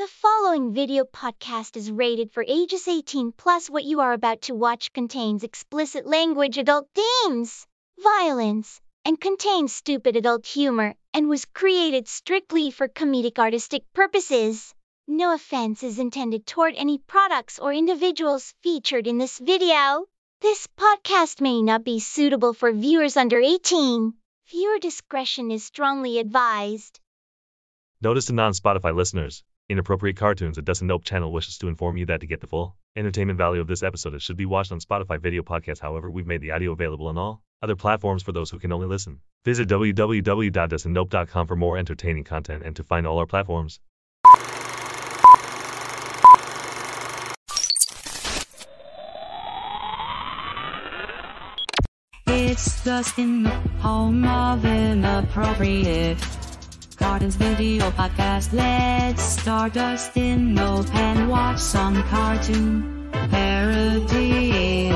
The following video podcast is rated for ages 18 plus. What you are about to watch contains explicit language, adult themes, violence, and contains stupid adult humor, and was created strictly for comedic artistic purposes. No offense is intended toward any products or individuals featured in this video. This podcast may not be suitable for viewers under 18. Viewer discretion is strongly advised. Notice to non-Spotify listeners. Inappropriate Cartoons, a Dustin Nope channel, wishes to inform you that to get the full entertainment value of this episode, it should be watched on Spotify video podcast. However, we've made the audio available on all other platforms for those who can only listen. Visit www.dustinnope.com for more entertaining content and to find all our platforms. It's Dustin Nope, home of inappropriate Cartoons video podcast. Let's start Dustin Nope and watch some cartoon parodies.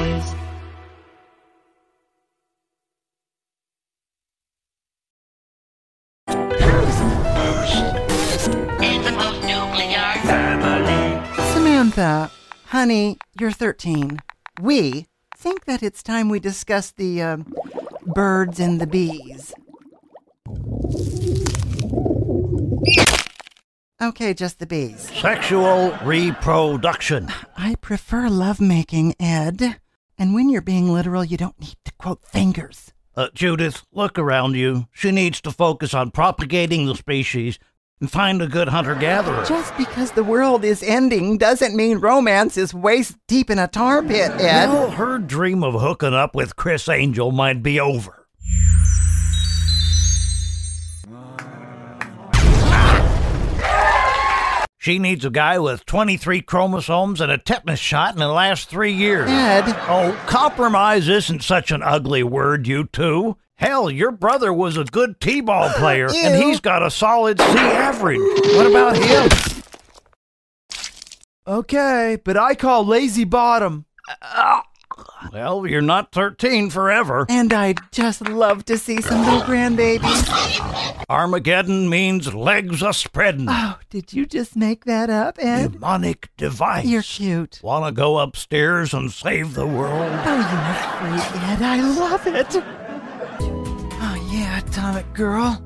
It's about nuclear family. Samantha, honey, you're 13. We think that it's time we discuss the birds and the bees. Okay, just the bees. Sexual reproduction. I prefer lovemaking, Ed. And when you're being literal, you don't need to quote fingers. Judith, look around you. She needs to focus on propagating the species and find a good hunter-gatherer. Just because the world is ending doesn't mean romance is waist-deep in a tar pit, Ed. Well, her dream of hooking up with Chris Angel might be over. She needs a guy with 23 chromosomes and a tetanus shot in the last 3 years. Ed. Oh, compromise isn't such an ugly word, you two. Hell, your brother was a good t-ball player, and he's got a solid C average. What about him? Okay, but I call lazy bottom. Well, you're not 13 forever. And I'd just love to see some little grandbabies. Armageddon means legs a spreadin'. Oh, did you just make that up, Ed? Mnemonic device. You're cute. Wanna go upstairs and save the world? Oh, you're free, Ed. I love it. Oh, yeah, Atomic Girl.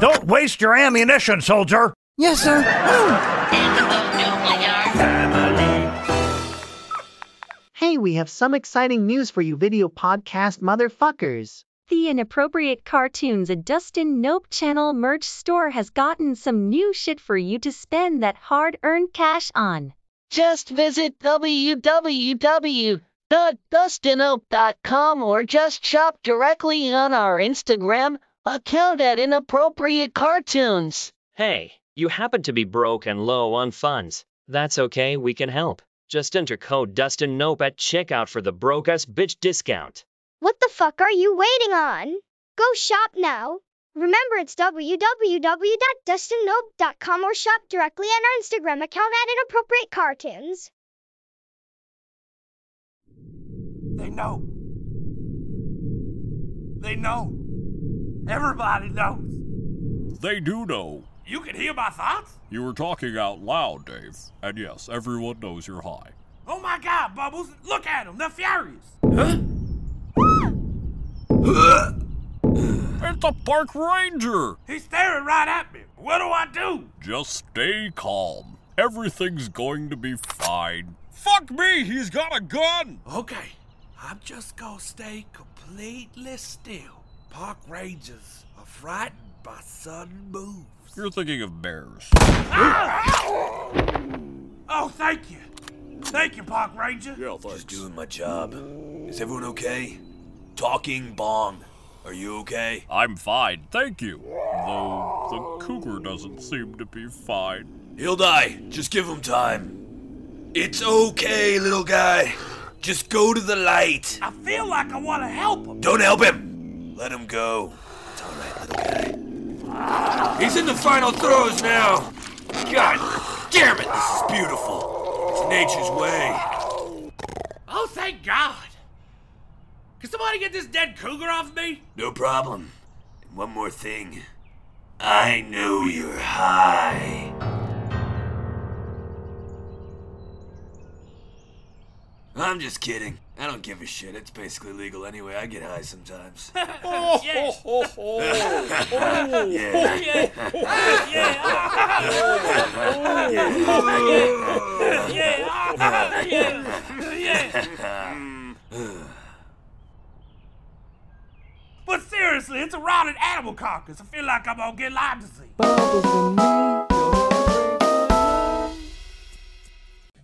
Don't waste your ammunition, soldier. Yes, sir. Hey, we have some exciting news for you video podcast motherfuckers. The Inappropriate Cartoons, a Dustin Nope channel merch store has gotten some new shit for you to spend that hard-earned cash on. Just visit www.dustinope.com or just shop directly on our Instagram account at Inappropriate Cartoons. Hey, you happen to be broke and low on funds. That's okay, we can help. Just enter code Dustin Nope at checkout for the broke ass bitch discount. What the fuck are you waiting on? Go shop now. Remember, it's www.dustinnope.com or shop directly on our Instagram account at Inappropriate Cartoons. They know. They know. Everybody knows. They do know. You can hear my thoughts? You were talking out loud, Dave. And yes, everyone knows you're high. Oh my God, Bubbles! Look at them! They're furious! Huh? It's a park ranger! He's staring right at me. What do I do? Just stay calm. Everything's going to be fine. Fuck me! He's got a gun! Okay, I'm just gonna stay completely still. Park rangers are frightened by sudden moves. You're thinking of bears. Oh, thank you. Thank you, Park Ranger. Yeah, thanks. Just doing my job. Is everyone okay? Talking Bong, are you okay? I'm fine, thank you. Though the cougar doesn't seem to be fine. He'll die. Just give him time. It's okay, little guy. Just go to the light. I feel like I want to help him. Don't help him. Let him go. It's all right, little guy. He's in the final throes now! God damn it, this is beautiful! It's nature's way. Oh, thank God! Can somebody get this dead cougar off me? No problem. And one more thing. I know you're high. I'm just kidding. I don't give a shit. It's basically legal anyway. I get high sometimes. But seriously, it's a rotted animal carcass. I feel like I'm gonna get Lyme disease.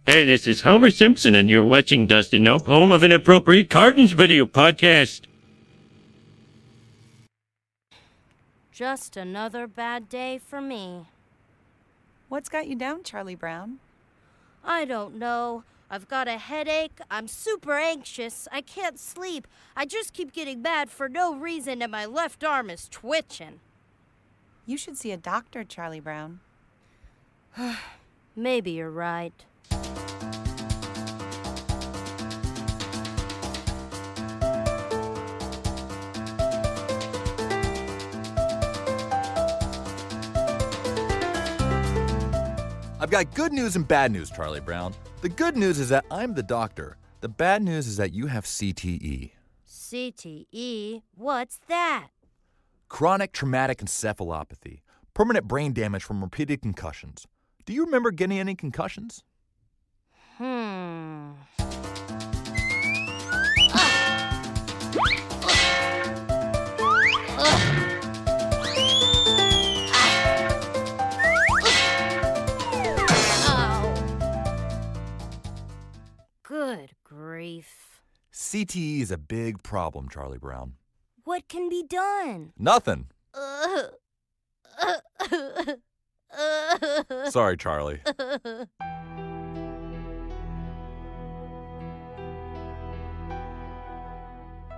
Hey, this is Homer Simpson, and you're watching Dustin Nope, home of Inappropriate Cartons Video Podcast. Just another bad day for me. What's got you down, Charlie Brown? I don't know. I've got a headache. I'm super anxious. I can't sleep. I just keep getting mad for no reason, and my left arm is twitching. You should see a doctor, Charlie Brown. Maybe you're right. I've got good news and bad news, Charlie Brown. The good news is that I'm the doctor. The bad news is that you have CTE. CTE? What's that? Chronic traumatic encephalopathy. Permanent brain damage from repeated concussions. Do you remember getting any concussions? Good grief. CTE is a big problem, Charlie Brown. What can be done? Nothing. Sorry, Charlie.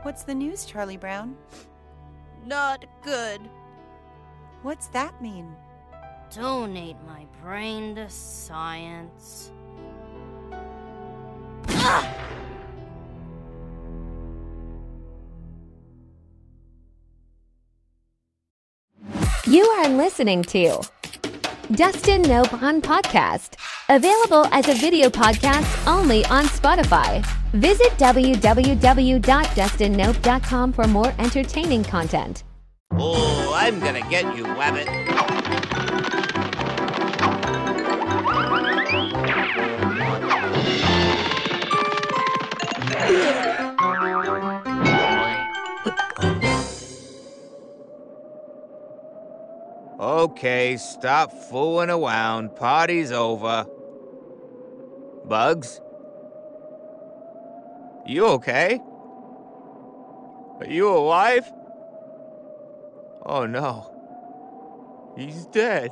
What's the news, Charlie Brown? Not good. What's that mean? Donate my brain to science. You are listening to Dustin Nope on Podcast, available as a video podcast only on Spotify. Visit www.dustinnope.com for more entertaining content. Oh, I'm gonna get you, Wabbit. Okay, stop fooling around. Party's over. Bugs? You okay? Are you alive? Oh no. He's dead.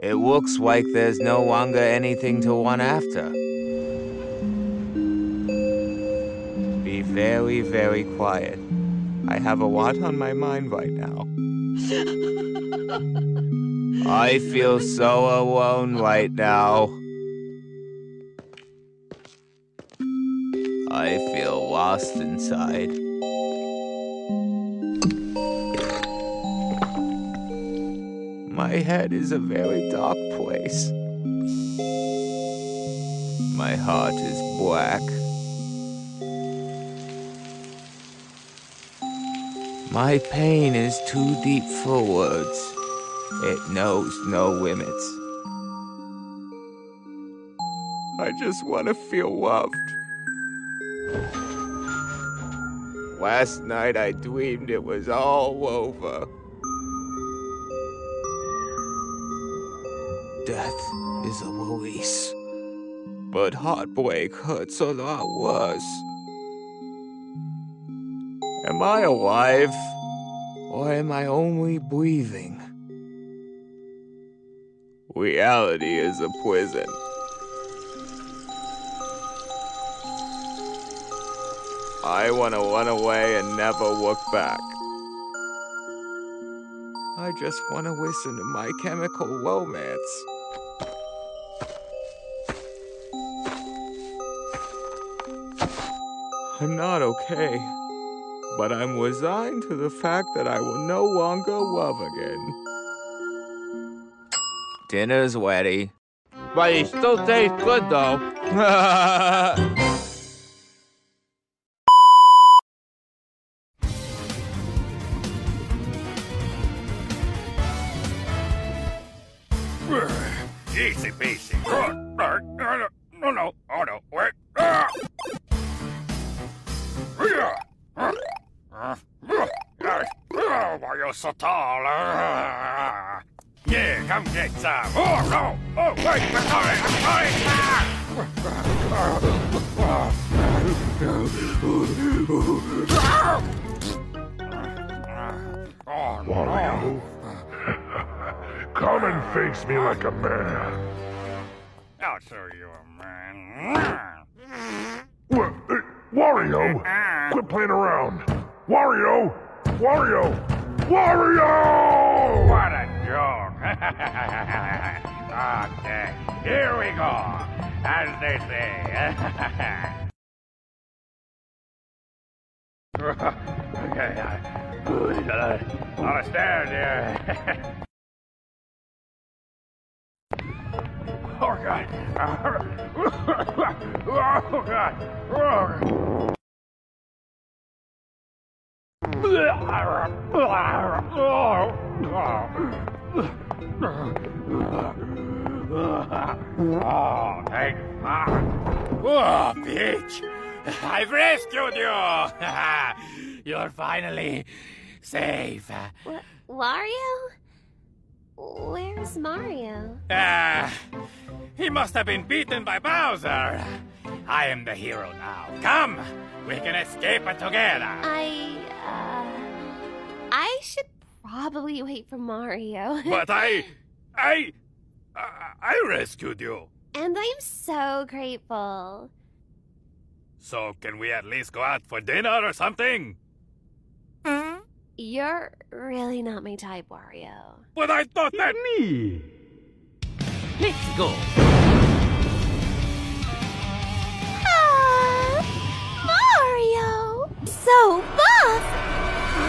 It looks like there's no longer anything to run after. Be very, very quiet. I have a lot on my mind right now. I feel so alone right now. I feel lost inside. My head is a very dark place. My heart is black. My pain is too deep for words. It knows no limits. I just want to feel loved. Last night I dreamed it was all over. Death is a release, but heartbreak hurts a lot worse. Am I alive, or am I only breathing? Reality is a prison. I want to run away and never look back. I just want to listen to My Chemical Romance. I'm not okay. But I'm resigned to the fact that I will no longer love again. Dinner's ready. But it still tastes good, though. Easy peasy. No, wait. Why you're so tall? Yeah, come get some. Oh, no. Oh, wait. I'm sorry. Oh, no. Come and face me like a man. I'll show you a man. Wario! Quit playing around. Wario! Wario! Wario! What a joke. Okay, here we go. As they say. Okay, on a stand here. Oh, God. Oh, God. Oh, thank God. Oh, Peach. I've rescued you. You're finally safe. Wario? Where's Mario? He must have been beaten by Bowser. I am the hero now. Come, we can escape it together. I should probably wait for Mario. But I rescued you. And I'm so grateful. So can we at least go out for dinner or something? You're really not my type, Wario. But I thought that me. Let's go. Mario, so buff. No!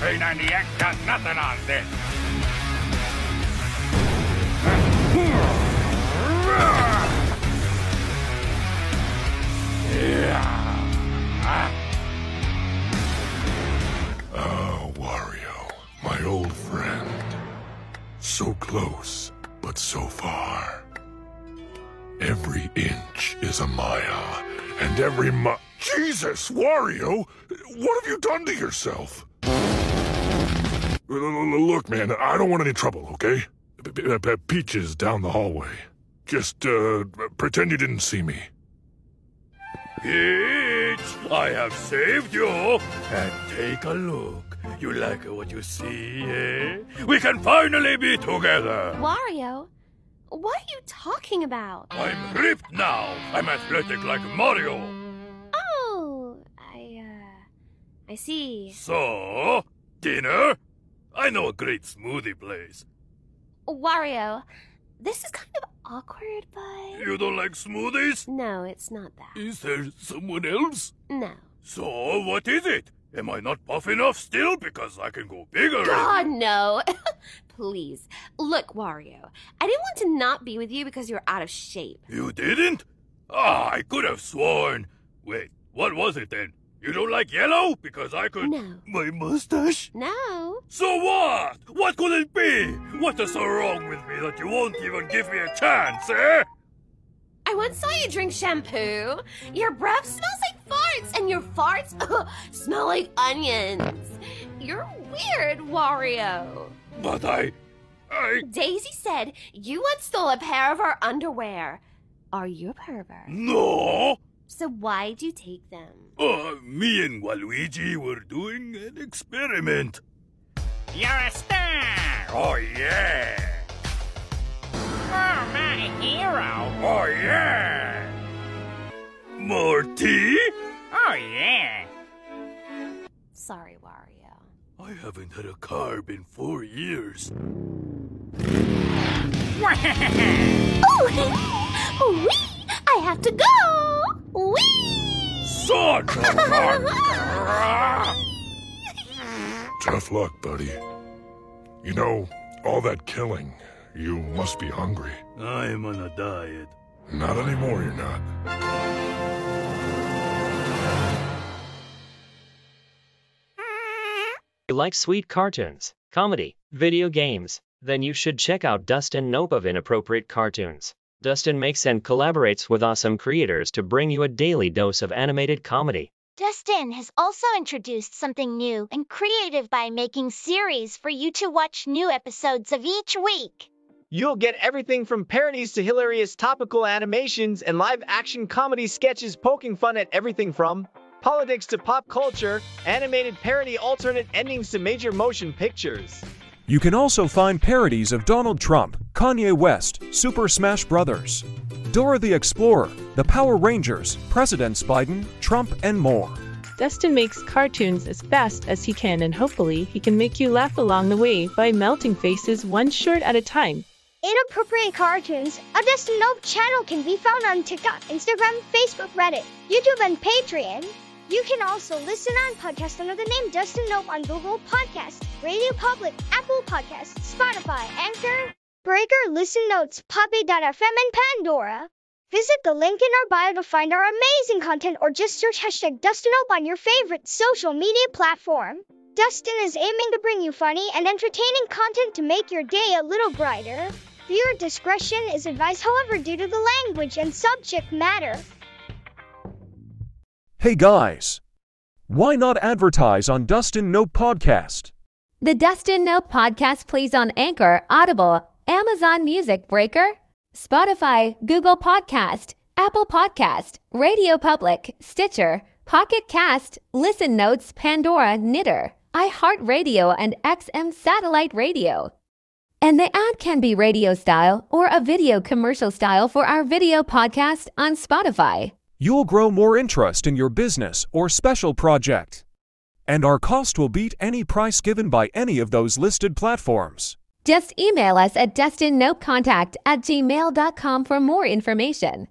A90X got nothing on this. Oh, Wario, my old friend. So close, but so far. Every inch is a mile, and every mile... Jesus, Wario! What have you done to yourself? Look, man, I don't want any trouble, okay? Peach is down the hallway. Just, pretend you didn't see me. Peach, I have saved you! And take a look. You like what you see, eh? We can finally be together! Wario? What are you talking about? I'm ripped now. I'm athletic like Mario. Oh, I see. So, dinner? I know a great smoothie place. Wario, this is kind of awkward, but... You don't like smoothies? No, it's not that. Is there someone else? No. So, what is it? Am I not buff enough still? Because I can go bigger. God, no. Please. Look, Wario. I didn't want to not be with you because you were out of shape. You didn't? Ah, I could have sworn. Wait, what was it then? You don't like yellow? Because I could... No. My mustache? No. So what? What could it be? What is so wrong with me that you won't even give me a chance, eh? I once saw you drink shampoo. Your breath smells like farts, and your farts smell like onions. You're weird, Wario. But I... Daisy said you once stole a pair of our underwear. Are you a pervert? No! So why'd you take them? Me and Waluigi were doing an experiment. You're a star! Oh, yeah! Oh, my hero! Oh, yeah! More tea? Oh, yeah! Sorry, Wario. I haven't had a carb in 4 years. Oh, wee! I have to go! Wee! Son! Tough luck, buddy. You know, all that killing, you must be hungry. I'm on a diet. Not anymore, you're not. If you like sweet cartoons, comedy, video games, then you should check out Dustin Nope of Inappropriate Cartoons. Dustin makes and collaborates with awesome creators to bring you a daily dose of animated comedy. Dustin has also introduced something new and creative by making series for you to watch new episodes of each week. You'll get everything from parodies to hilarious topical animations and live-action comedy sketches poking fun at everything from politics to pop culture, animated parody alternate endings to major motion pictures. You can also find parodies of Donald Trump, Kanye West, Super Smash Brothers, Dora the Explorer, the Power Rangers, Presidents Biden, Trump, and more. Dustin makes cartoons as fast as he can, and hopefully he can make you laugh along the way by melting faces one short at a time. Inappropriate Cartoons, our Dustin Nope channel, can be found on TikTok, Instagram, Facebook, Reddit, YouTube, and Patreon. You can also listen on podcasts under the name Dustin Nope on Google Podcasts, Radio Public, Apple Podcasts, Spotify, Anchor, Breaker, Listen Notes, Poppy.fm, and Pandora. Visit the link in our bio to find our amazing content, or just search hashtag Dustin Nope on your favorite social media platform. Dustin is aiming to bring you funny and entertaining content to make your day a little brighter. Viewer discretion is advised, however, due to the language and subject matter. Hey guys, why not advertise on Dustin Nope Podcast? The Dustin Nope Podcast plays on Anchor, Audible, Amazon Music, Breaker, Spotify, Google Podcast, Apple Podcast, Radio Public, Stitcher, Pocket Cast, Listen Notes, Pandora, Knitter, iHeartRadio, and XM Satellite Radio. And the ad can be radio style or a video commercial style for our video podcast on Spotify. You'll grow more interest in your business or special project. And our cost will beat any price given by any of those listed platforms. Just email us at DustinNopeContact@gmail.com for more information.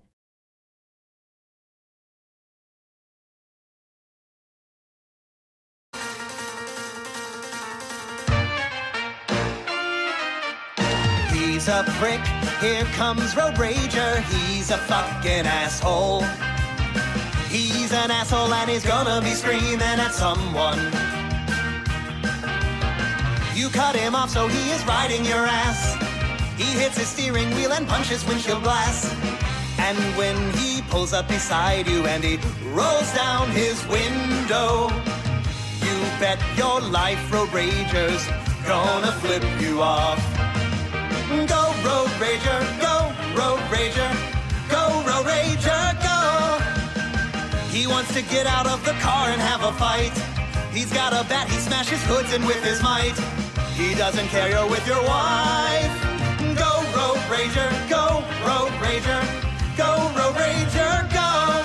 He's a prick, here comes Road Rager, he's a fucking asshole. He's an asshole and he's gonna be screaming at someone. You cut him off, so he is riding your ass. He hits his steering wheel and punches windshield glass. And when he pulls up beside you and he rolls down his window, you bet your life Road Rager's gonna flip you off. Go Road Rager, go Road Rager, go Road Rager, go! He wants to get out of the car and have a fight. He's got a bat, he smashes hoods in with his might. He doesn't care, you're with your wife. Go Road Rager, go Road Rager, go Road Rager, go!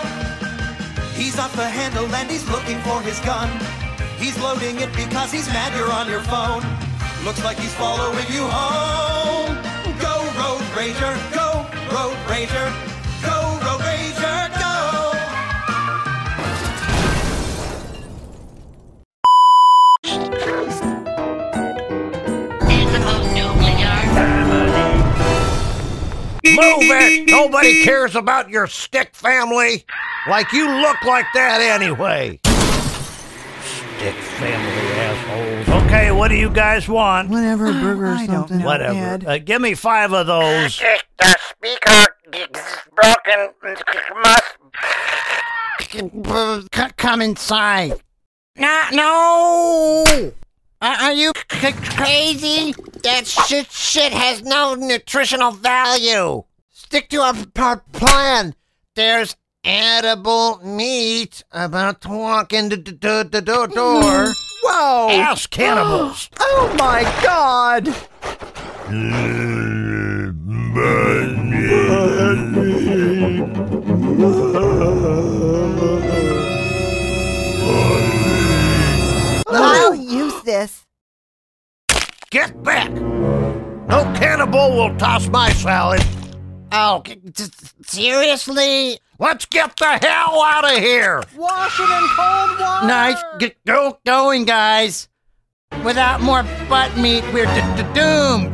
He's off the handle and he's looking for his gun. He's loading it because he's mad you're on your phone. Looks like he's following you home. Go Road Rager, go Road Rager, go Road Rager, go! Move it! Nobody cares about your stick family. Like, you look like that anyway. Stick family assholes. Okay, what do you guys want? Whatever, burger or something. Whatever. Give me 5 of those. The speaker broken. Must come inside. No! Are you crazy? That shit has no nutritional value. Stick to a plan. There's edible meat about to walk into the door. Whoa! Ass cannibals! Oh my God! I'll use this. Get back! No cannibal will toss my salad. Oh, seriously? Let's get the hell out of here! Wash it in cold water! Nice, get going, guys. Without more butt meat, we're doomed.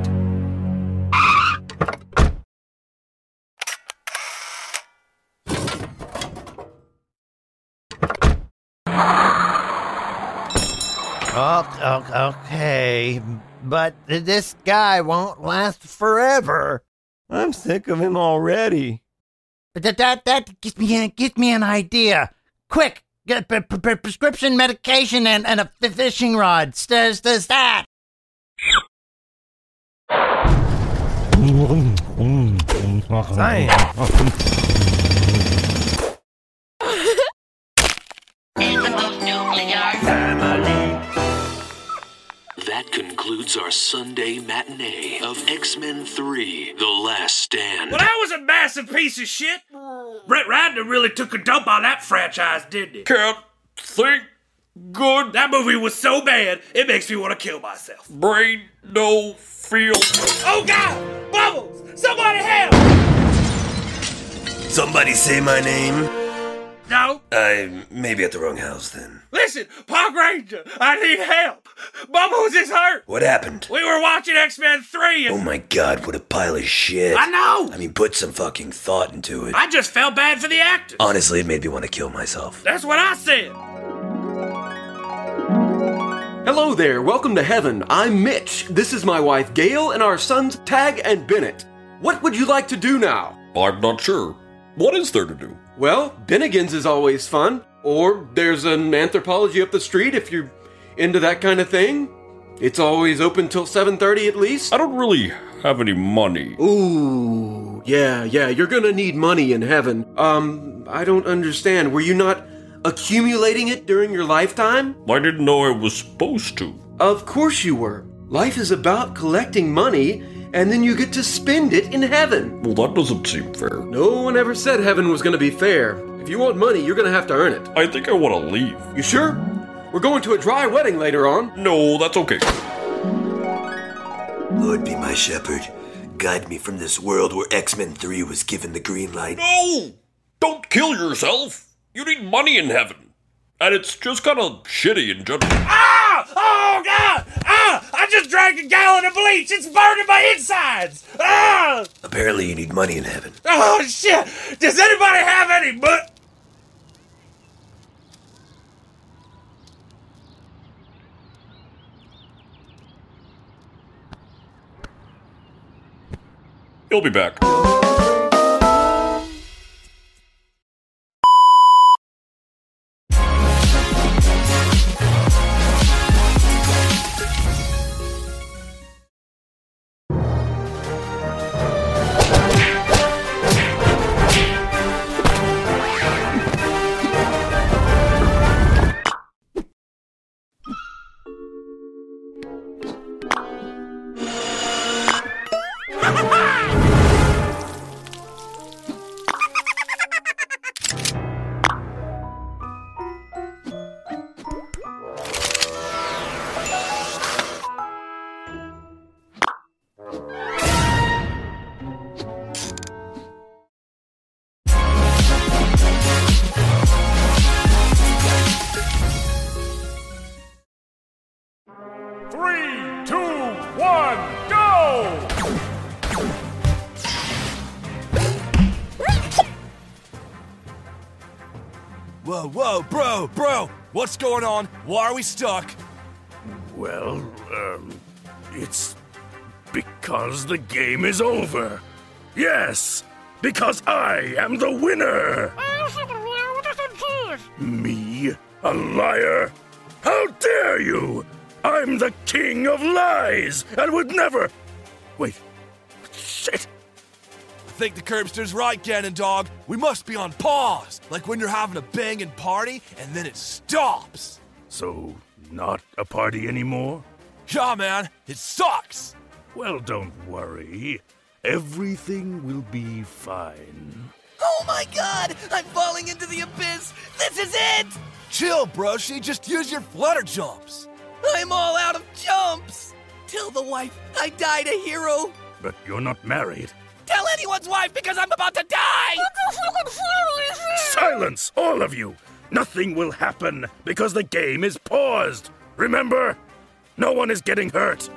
Oh, okay, but this guy won't last forever. I'm sick of him already. But that gives me an idea. Quick, get prescription medication and a fishing rod. There's that. Nuclear family. That concludes our Sunday matinee of X-Men 3, The Last Stand. Well, that was a massive piece of shit. Brett Ratner really took a dump on that franchise, didn't he? Can't think good. That movie was so bad, it makes me want to kill myself. Brain, no feel. Oh, God! Bubbles! Somebody help! Somebody say my name. No? I may be at the wrong house, then. Listen, Park Ranger, I need help. Bubbles is hurt. What happened? We were watching X-Men 3 and... Oh my God, what a pile of shit. I know! I mean, put some fucking thought into it. I just felt bad for the actors. Honestly, it made me want to kill myself. That's what I said. Hello there, welcome to heaven. I'm Mitch. This is my wife, Gail, and our sons, Tag and Bennett. What would you like to do now? I'm not sure. What is there to do? Well, Bennigan's is always fun, or there's an anthropology up the street if you're into that kind of thing. It's always open till 7:30 at least. I don't really have any money. Ooh, yeah, you're gonna need money in heaven. I don't understand. Were you not accumulating it during your lifetime? I didn't know I was supposed to. Of course you were. Life is about collecting money, and then you get to spend it in heaven. Well, that doesn't seem fair. No one ever said heaven was going to be fair. If you want money, you're going to have to earn it. I think I want to leave. You sure? We're going to a dry wedding later on. No, that's okay. Lord, be my shepherd. Guide me from this world where X-Men 3 was given the green light. No! Don't kill yourself. You need money in heaven. And it's just kind of shitty in general. Ah! Oh, God! I just drank a gallon of bleach! It's burning my insides! Ah! Apparently you need money in heaven. Oh, shit! Does anybody have any but? He'll be back. Whoa, bro, what's going on? Why are we stuck? Well, it's because the game is over. Yes, because I am the winner. Me, a liar? How dare you? I'm the king of lies and would never... Wait, shit. think the curbster's right, Ganon Dog. We must be on pause, like when you're having a banging party and then it stops. So, not a party anymore? Yeah, man, it sucks. Well, don't worry. Everything will be fine. Oh my god! I'm falling into the abyss! This is it! Chill, Broshi. Just use your flutter jumps. I'm all out of jumps! Tell the wife I died a hero. But you're not married. Tell anyone's wife because I'm about to die! Silence, all of you! Nothing will happen because the game is paused. Remember, no one is getting hurt.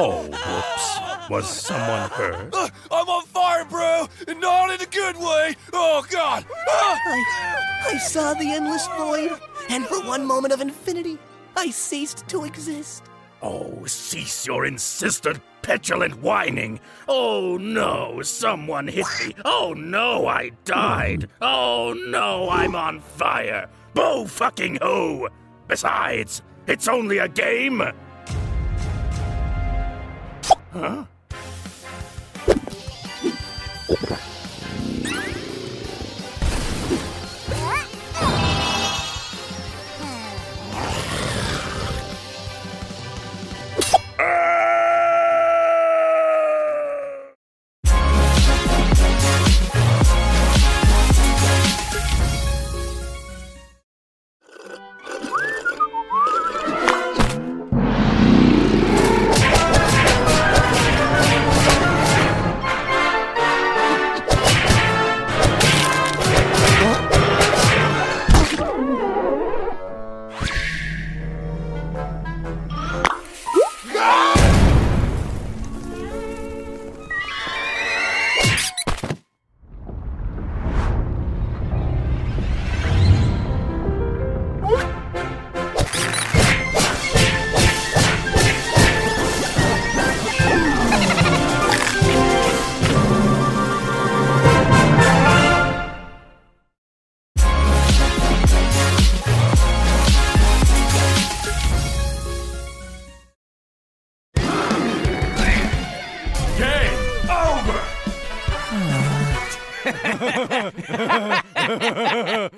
Oh, whoops. Was someone hurt? I'm on fire, bro! And not in a good way! Oh, God! I saw the endless void, and for one moment of infinity, I ceased to exist. Oh, cease your insistent, petulant whining. Oh, no, someone hit me. Oh, no, I died. Oh, no, I'm on fire. Boo fucking who? Besides, it's only a game. Huh?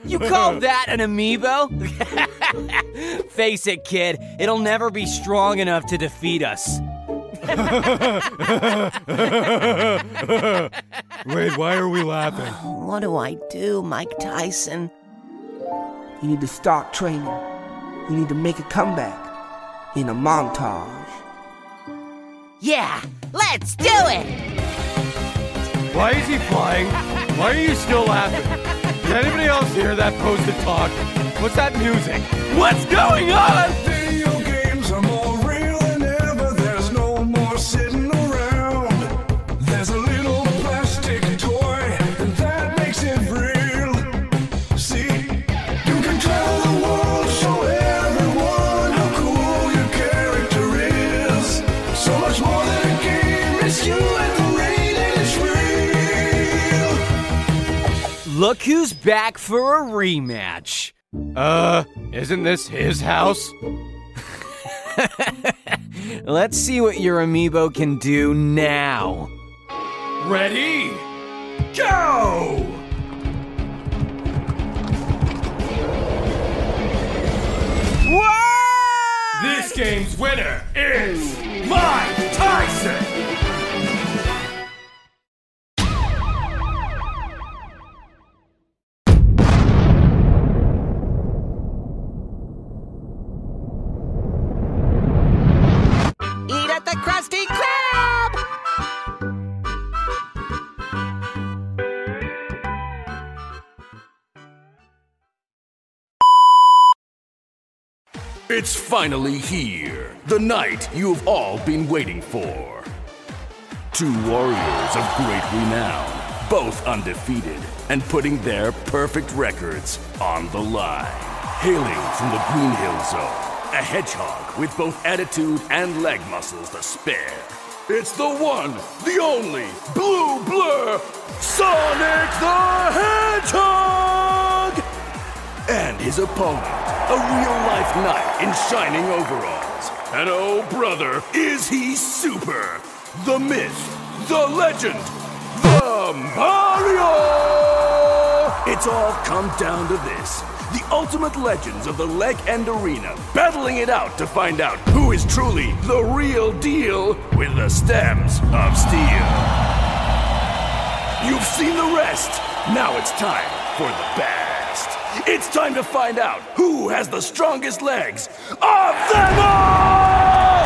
You called that an amiibo? Face it, kid. It'll never be strong enough to defeat us. Wait, why are we laughing? What do I do, Mike Tyson? You need to start training. You need to make a comeback in a montage. Yeah, let's do it! Why is he flying? Why are you still laughing? Did anybody else hear that posted talk? What's that music? What's going on? Video games are more real than ever. There's no more sitting around. There's a little plastic toy, and that makes it real. See, you can travel the world, show everyone how cool your character is. So much more than a game, it's you and the rain, and it's real. Look who's back for a rematch. Isn't this his house? Let's see what your amiibo can do now. Ready? Go! What? This game's winner is Mike Tyson! It's finally here, the night you've all been waiting for. Two warriors of great renown, both undefeated and putting their perfect records on the line. Hailing from the Green Hill Zone, a hedgehog with both attitude and leg muscles to spare. It's the one, the only, Blue Blur, Sonic the Hedgehog! And his opponent, a real-life knight in shining overalls. And oh brother, is he super! The myth, the legend, the Mario! It's all come down to this. The ultimate legends of the Leg End Arena, battling it out to find out who is truly the real deal with the stems of steel. You've seen the rest. Now it's time for the best. It's time to find out who has the strongest legs of them all!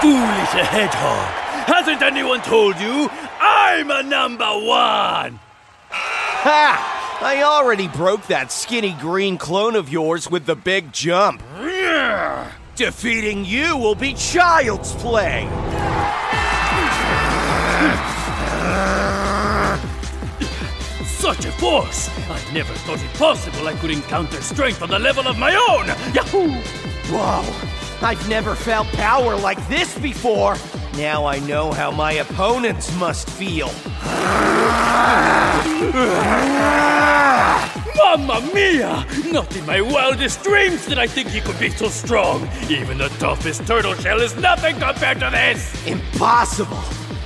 Foolish hedgehog! Hasn't anyone told you I'm a number one? Ha! I already broke that skinny green clone of yours with the big jump. Yeah. Defeating you will be child's play. Such a force! I never thought it possible I could encounter strength on the level of my own! Yahoo! Wow! I've never felt power like this before! Now I know how my opponents must feel. Mamma mia! Not in my wildest dreams did I think he could be so strong! Even the toughest turtle shell is nothing compared to this! Impossible!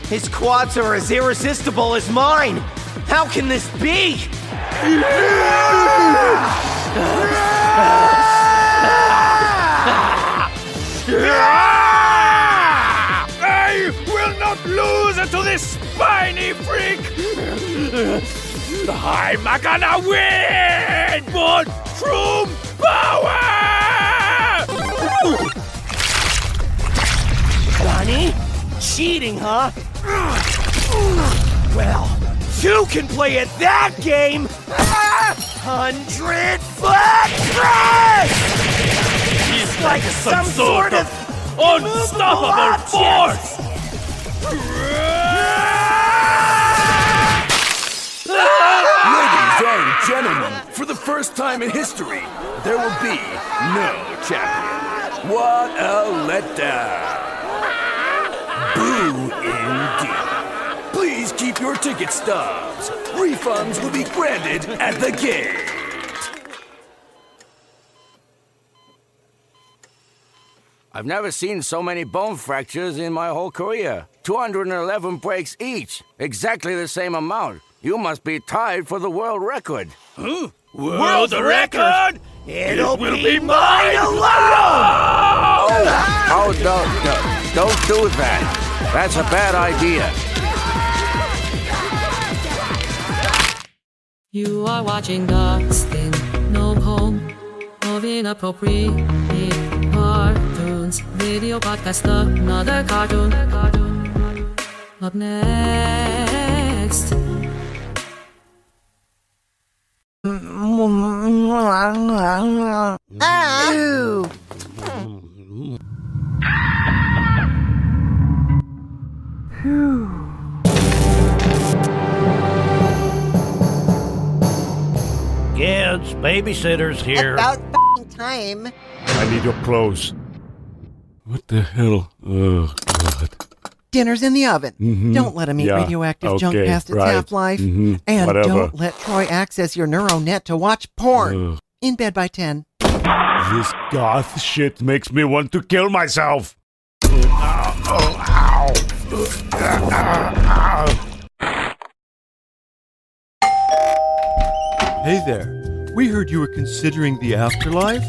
His quads are as irresistible as mine! How can this be? I will not lose to this spiny freak! I'm gonna win! For true power! Bunny? Cheating, huh? Well, you can play at that game! 100 foot crash! He's like some sort of unstoppable force! Ladies and gentlemen, for the first time in history, there will be no champion. What a letdown. Boo indeed. Please keep your ticket stubs. Refunds will be granted at the gate. I've never seen so many bone fractures in my whole career. 211 breaks each, exactly the same amount. You must be tied for the world record. Huh? World record? It will be mine alone! Oh, don't do that. That's a bad idea. You are watching the Spin No Home of Inappropriate Cartoons Video Podcast, another cartoon. Up next. Ew. Kids, babysitter's here. About f***ing time. I need your clothes. What the hell? Oh, God. Dinner's in the oven. Mm-hmm. Don't let him eat radioactive junk past its half-life. Mm-hmm. And don't let Troy access your neuronet to watch porn. In bed by 10. This goth shit makes me want to kill myself. Hey there. We heard you were considering the afterlife.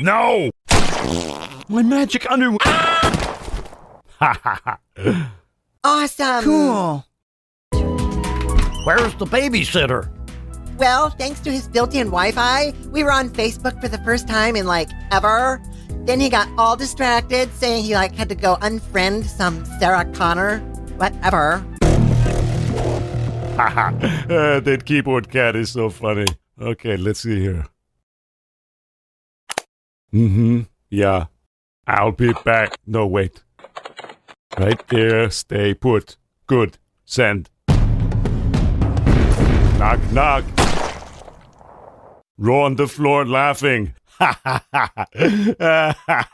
No! My magic underwear. Awesome! Cool! Where's the babysitter? Well, thanks to his built-in Wi-Fi, we were on Facebook for the first time in, like, ever. Then he got all distracted, saying he, like, had to go unfriend some Sarah Connor. Whatever. That keyboard cat is so funny. Okay, let's see here. Mm-hmm. Yeah. I'll be back. No, wait. Right there. Stay put. Good. Send. Knock, knock. Roll on the floor laughing. Ha, ha, ha,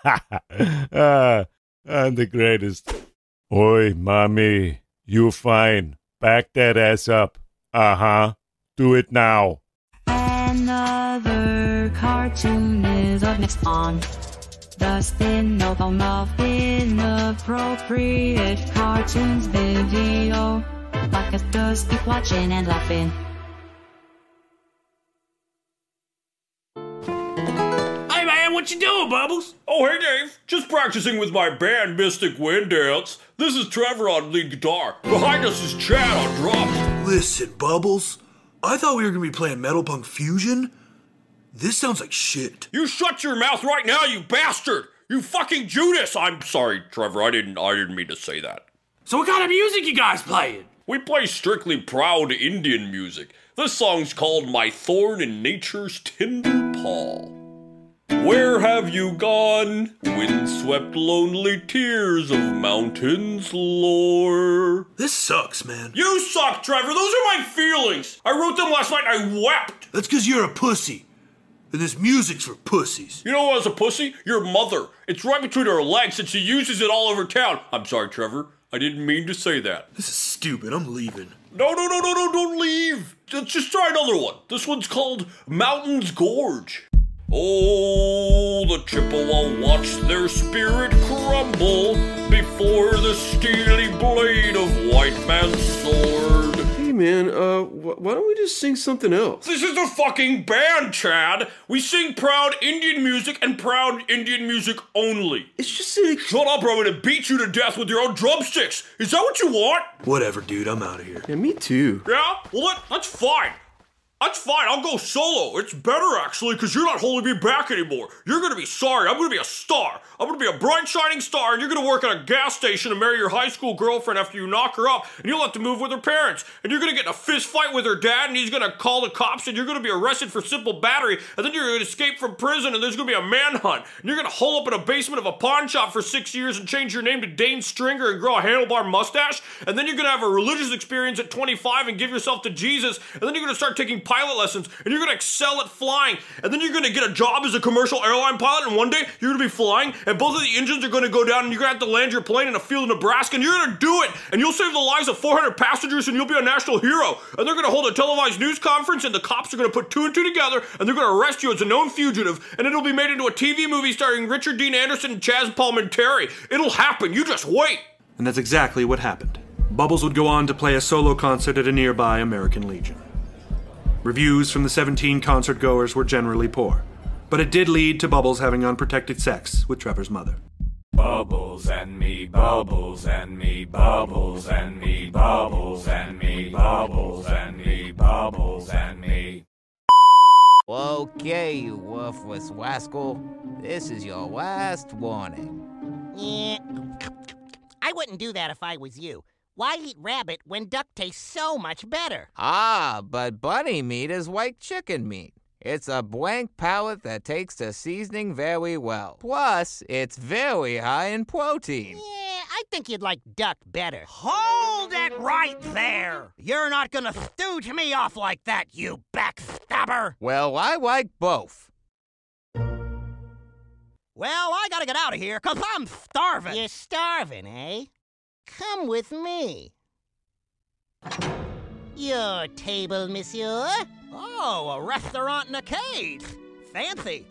ha. I'm the greatest. Oi, mommy. You're fine. Back that ass up. Uh-huh. Do it now. Another cartoon is up next on the Spin-O-Phone of Inappropriate Cartoons Video. Podcasters, keep watching and laughing. Hey man, what you doing, Bubbles? Oh, hey Dave. Just practicing with my band, Mystic Wind Dance. This is Trevor on lead guitar. Behind us is Chad on drums. Listen, Bubbles, I thought we were going to be playing Metal Punk Fusion. This sounds like shit. You shut your mouth right now, you bastard! You fucking Judas! I'm sorry, Trevor, I didn't mean to say that. So what kind of music you guys playing? We play strictly proud Indian music. This song's called My Thorn in Nature's Tender Paw. Where have you gone? Windswept lonely tears of mountains lore. This sucks, man. You suck, Trevor! Those are my feelings! I wrote them last night and I wept! That's because you're a pussy. And this music's for pussies. You know what was a pussy? Your mother. It's right between her legs and she uses it all over town. I'm sorry, Trevor. I didn't mean to say that. This is stupid. I'm leaving. No, don't leave. Just try another one. This one's called Mountain's Gorge. Oh, the Chippewa watched their spirit crumble before the steely blade of white man's sword. Hey man, why don't we just sing something else? This is a fucking band, Chad! We sing proud Indian music and proud Indian music only. It's just a... Shut up, bro, I'm gonna beat you to death with your own drumsticks! Is that what you want? Whatever, dude, I'm out of here. Yeah, me too. Yeah? Well, that's fine. That's fine, I'll go solo. It's better, actually, because you're not holding me back anymore. You're going to be sorry. I'm going to be a star. I'm going to be a bright, shining star, and you're going to work at a gas station and marry your high school girlfriend after you knock her up, and you'll have to move with her parents, and you're going to get in a fist fight with her dad, and he's going to call the cops, and you're going to be arrested for simple battery, and then you're going to escape from prison, and there's going to be a manhunt, and you're going to hole up in a basement of a pawn shop for 6 years and change your name to Dane Stringer and grow a handlebar mustache, and then you're going to have a religious experience at 25 and give yourself to Jesus, and then you're going to start taking pilot lessons, and you're gonna excel at flying, and then you're gonna get a job as a commercial airline pilot, and one day you're gonna be flying, and both of the engines are gonna go down, and you're gonna have to land your plane in a field in Nebraska, and you're gonna do it, and you'll save the lives of 400 passengers, and you'll be a national hero, and they're gonna hold a televised news conference, and the cops are gonna put two and two together, and they're gonna arrest you as a known fugitive, and it'll be made into a TV movie starring Richard Dean Anderson and Chaz Palminteri. It'll happen, you just wait. And that's exactly what happened. Bubbles would go on to play a solo concert at a nearby American Legion. Reviews from the 17 concert-goers were generally poor, but it did lead to Bubbles having unprotected sex with Trevor's mother. Bubbles and me, Bubbles and me, Bubbles and me, Bubbles and me, Bubbles and me, Bubbles and me. Okay, you worthless rascal. This is your last warning. Yeah. I wouldn't do that if I was you. Why eat rabbit when duck tastes so much better? Ah, but bunny meat is white chicken meat. It's a blank palate that takes to seasoning very well. Plus, it's very high in protein. Yeah, I think you'd like duck better. Hold it right there! You're not gonna stooge me off like that, you backstabber! Well, I like both. Well, I gotta get out of here, 'cause I'm starving! You're starving, eh? Come with me. Your table, monsieur. Oh, a restaurant in a cage. Fancy.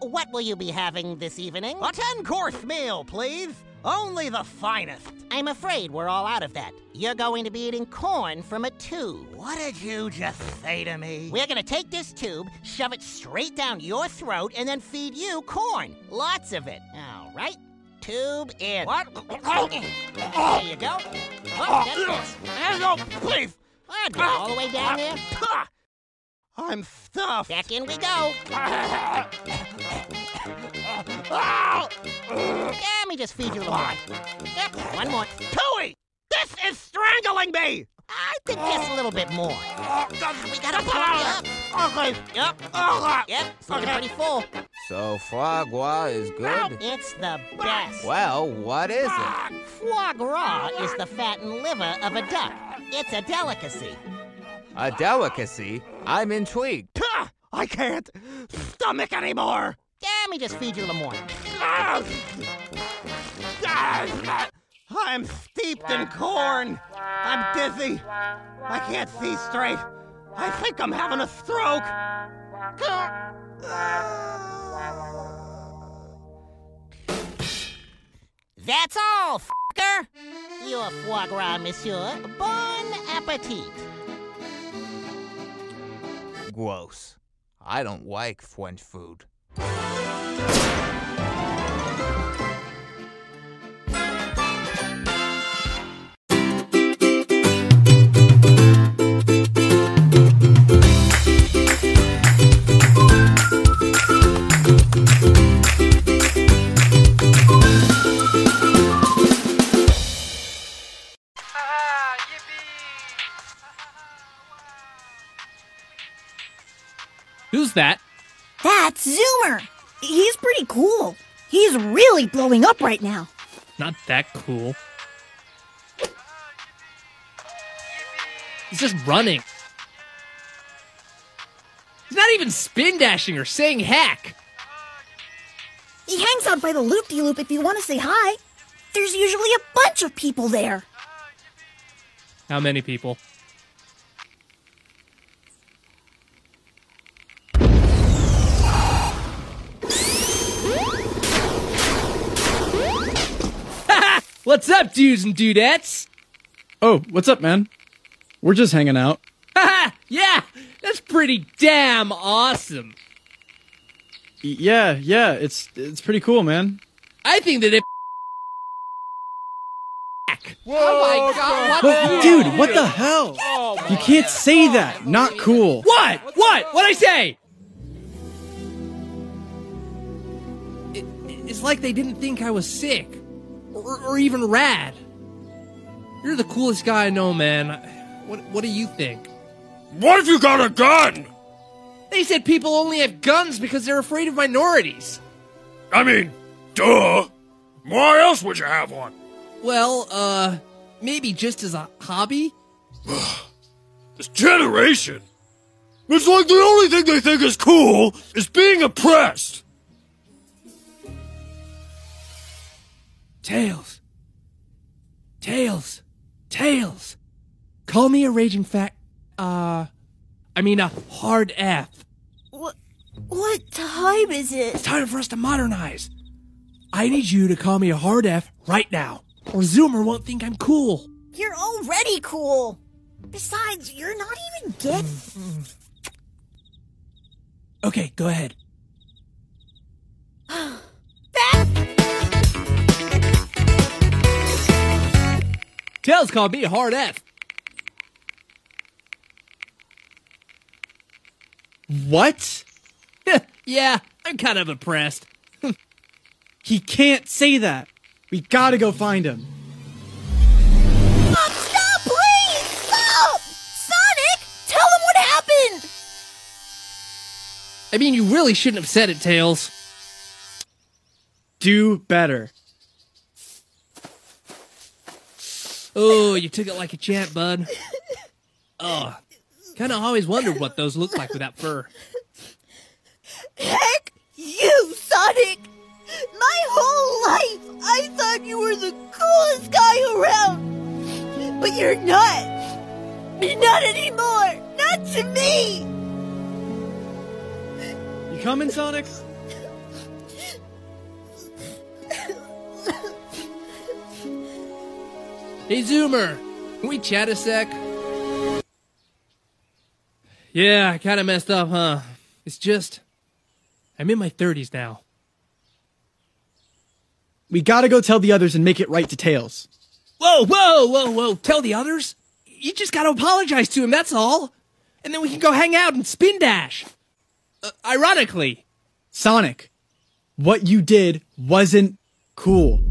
What will you be having this evening? A 10-course meal, please. Only the finest. I'm afraid we're all out of that. You're going to be eating corn from a tube. What did you just say to me? We're going to take this tube, shove it straight down your throat, and then feed you corn. Lots of it. All right. Tube in. What? There you go. No, please. I'd go all the way down there. I'm stuffed. Back in we go. Let me just feed you a little more. Yep, one more. Tooie! This is strangling me! I think just a little bit more. We gotta pull it up. Yep. Yep, it's looking pretty full. So foie gras is good? It's the best. Well, what is it? Foie gras is the fat and liver of a duck. It's a delicacy. A delicacy? I'm intrigued. I can't stomach anymore. Let me just feed you a little more. I'm steeped in corn. I'm dizzy. I can't see straight. I think I'm having a stroke. That's all, f***er. Your foie gras, monsieur. Bon appetit. Gross. I don't like French food. Who's that? That's Zoomer. He's pretty cool. He's really blowing up right now. Not that cool. He's just running. He's not even spin dashing or saying heck. He hangs out by the loop-de-loop if you want to say hi. There's usually a bunch of people there. How many people? What's up, dudes and dudettes? Oh, what's up, man? We're just hanging out. Haha, yeah, that's pretty damn awesome. Yeah, it's pretty cool, man. I think that it... Whoa, oh my God! What? Dude, what the hell? Oh, you can't say that. Not cool. What? What? What'd I say? It's like they didn't think I was sick. Or even rad. You're the coolest guy I know, man. What do you think? What if you got a gun? They said people only have guns because they're afraid of minorities. I mean, duh. Why else would you have one? Well, maybe just as a hobby? This generation. It's like the only thing they think is cool is being oppressed. Tails. Tails. Tails. Call me a raging fat... I mean a hard F. What time is it? It's time for us to modernize. I need you to call me a hard F right now, or Zoomer won't think I'm cool. You're already cool. Besides, you're not even getting... Okay, go ahead. Tails called me a hard F. What? Yeah, I'm kind of impressed. He can't say that. We gotta go find him. Mom, stop, please! Stop! Sonic, tell him what happened! I mean, you really shouldn't have said it, Tails. Do better. Oh, you took it like a champ, bud. Oh, kind of always wondered what those look like without fur. Heck you, Sonic! My whole life, I thought you were the coolest guy around. But you're not. Not anymore. Not to me. You coming, Sonic? Hey, Zoomer, can we chat a sec? Yeah, I kind of messed up, huh? It's just, I'm in my 30s now. We gotta go tell the others and make it right to Tails. Whoa, tell the others? You just gotta apologize to him, that's all. And then we can go hang out and spin dash. Ironically. Sonic, what you did wasn't cool.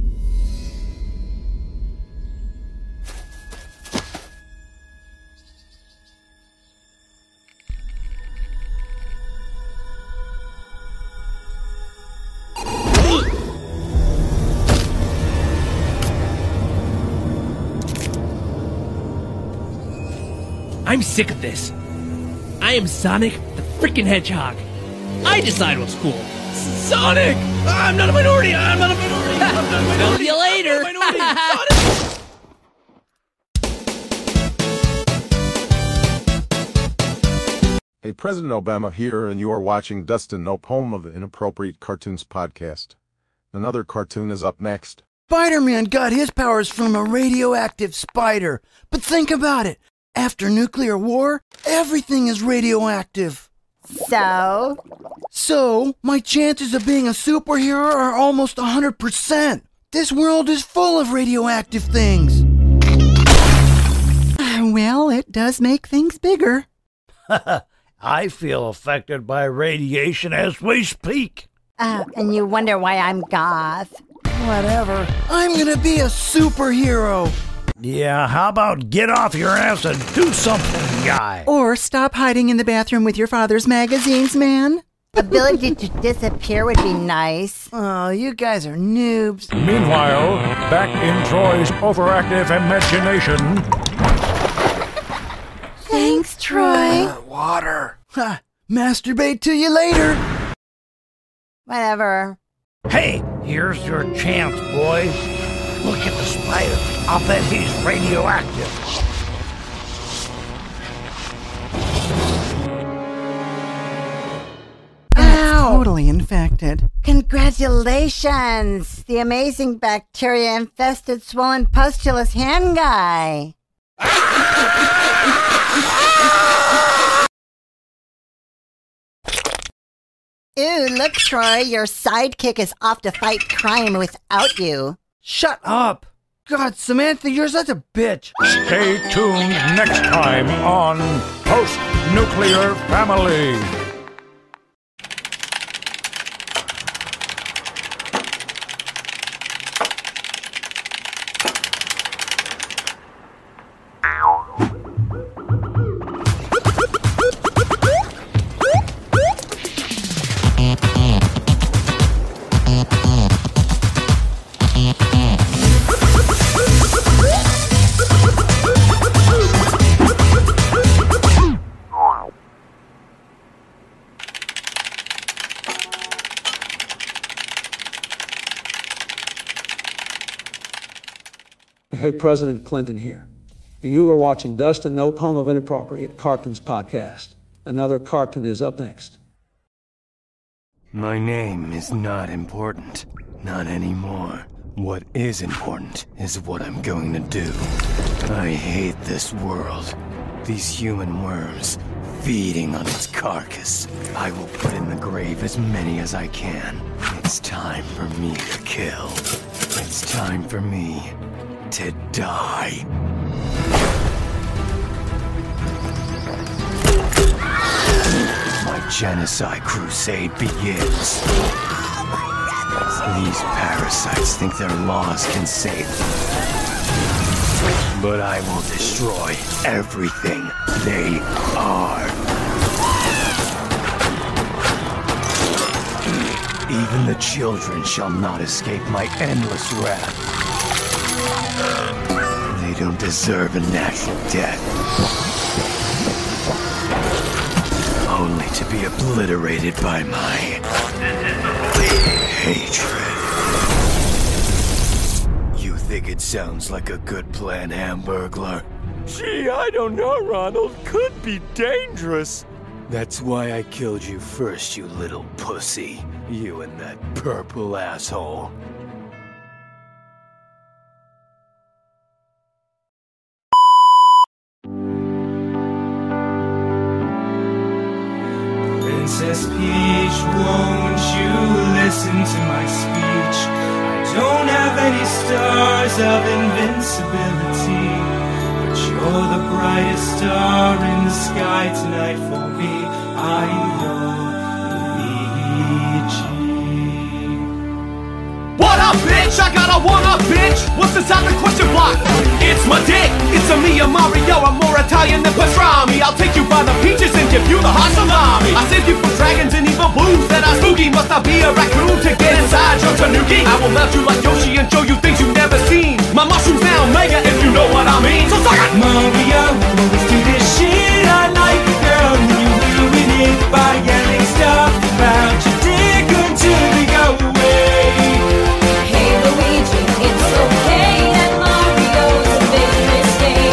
I'm sick of this. I am Sonic the freaking Hedgehog. I decide what's cool. Sonic! I'm not a minority! I'm not a minority! Tell you later! Sonic! Hey, President Obama here, and you are watching Dustin Nope, home of the Inappropriate Cartoons podcast. Another cartoon is up next. Spider-Man got his powers from a radioactive spider. But think about it. After nuclear war, everything is radioactive. So? So, my chances of being a superhero are almost 100%. This world is full of radioactive things. Well, it does make things bigger. I feel affected by radiation as we speak. And you wonder why I'm goth. Whatever. I'm gonna be a superhero. Yeah, how about get off your ass and do something, guy? Or stop hiding in the bathroom with your father's magazines, man. Ability to disappear would be nice. Oh, you guys are noobs. Meanwhile, back in Troy's overactive imagination... Thanks, Troy. Water. Ha! Masturbate to you later. Whatever. Hey, here's your chance, boys. Look at the spider. I'll bet he's radioactive. Ow! Totally infected. Congratulations, the amazing bacteria-infested, swollen, pustulous hand guy. Ew, look, Troy, your sidekick is off to fight crime without you. Shut up! God, Samantha, you're such a bitch! Stay tuned next time on Post-Nuclear Family! Hey, President Clinton here. You are watching Dustin Nope, home of Inappropriate Cartoons podcast. Another cartoon is up next. My name is not important. Not anymore. What is important is what I'm going to do. I hate this world. These human worms feeding on its carcass. I will put in the grave as many as I can. It's time for me to kill. It's time for me to die. My genocide crusade begins. These parasites think their laws can save them. But I will destroy everything they are. Even the children shall not escape my endless wrath. They don't deserve a natural death. Only to be obliterated by my hatred. You think it sounds like a good plan, Hamburglar? Gee, I don't know, Ronald. Could be dangerous. That's why I killed you first, you little pussy. You and that purple asshole. Princess Peach, won't you listen to my speech? I don't have any stars of invincibility, but you're the brightest star in the sky tonight for me. I'm your Luigi. What up, bitch? I got a one-up, bitch! What's inside the question block? It's my dick! It's a me, a Mario, I'm more Italian than pastrami. I'll take you by the peaches and give you the hot salami. I save you from dragons and evil blues that are spooky. Must I be a raccoon to get inside your tanuki? I will melt you like Yoshi and show you things you've never seen. My mushroom's now mega, if you know what I mean. So suck it! Mario, let's do this shit. I like a girl and you ruin it by yelling stuff about your dick until we go away.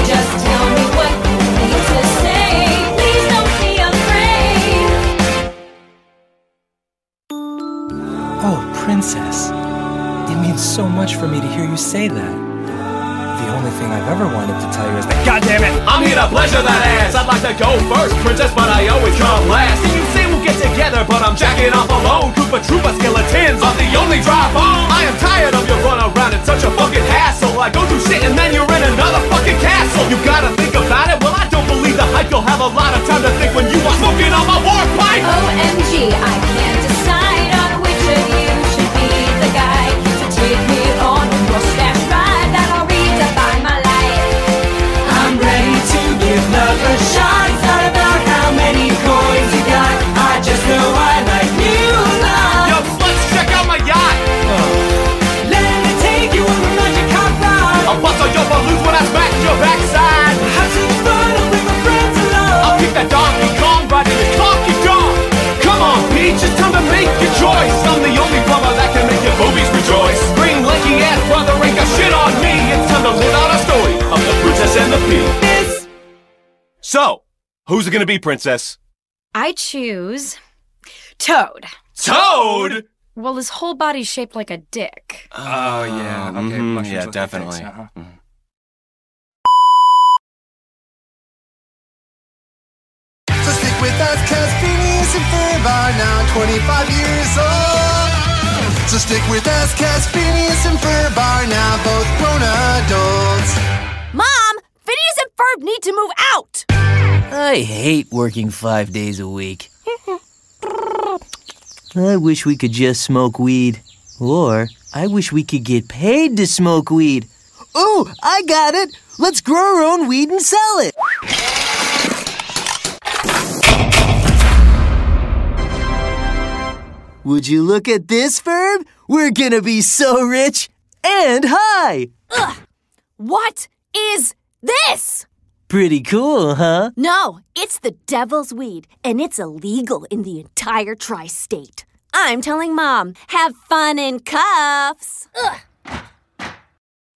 Just tell me what you need to say. Please don't be afraid. Oh, princess. It means so much for me to hear you say that. The only thing I've ever wanted to tell you is that, God damn it, I'm here to pleasure that ass. I'd like to go first, princess, but I always come last. You say we'll get together, but I'm jacking off alone. Koopa Troopa skeletons are the only dry bone. I am tired of your run around, it's such a fucking hassle. I go through shit and then you're in another fucking castle. You gotta think about it, well I don't believe the hype. You'll have a lot of time to think when you are smoking on my war pipe. OMG, I can't decide on which of you should be the guy to take me on the mustache ride that'll redefine my life. I'm ready to give love a shot. It's not about how many coins you got, I just know I like new love. Yo, let's check out my yacht. Let me take you on the magic hot rod. I'll bust all your balloons when I smack your backside. Have some fun, I'll bring my friends along. I'll keep that Donkey Kong right in the Donkey Kong. Come on, Peach, it's time to make your choice. I'm the only plumber that can make your boobies rejoice. Green lanky ass brother ain't got shit on me. It's time to live out a story of the princess and the pea. So, who's it gonna be, princess? I choose... Toad. Toad?! Well, his whole body's shaped like a dick. Oh, yeah. Okay, yeah, definitely. Things, So stick with us, cause Phineas and Ferb are now 25 years old. So stick with us, cause Phineas and Ferb are now both grown adults. Mom, Phineas and Ferb need to move out! I hate working 5 days a week. I wish we could just smoke weed. Or, I wish we could get paid to smoke weed. Ooh, I got it! Let's grow our own weed and sell it! Would you look at this, Ferb? We're gonna be so rich and high! Ugh! What is this? Pretty cool, huh? No, it's the devil's weed, and it's illegal in the entire tri-state. I'm telling Mom, have fun in cuffs. Ugh.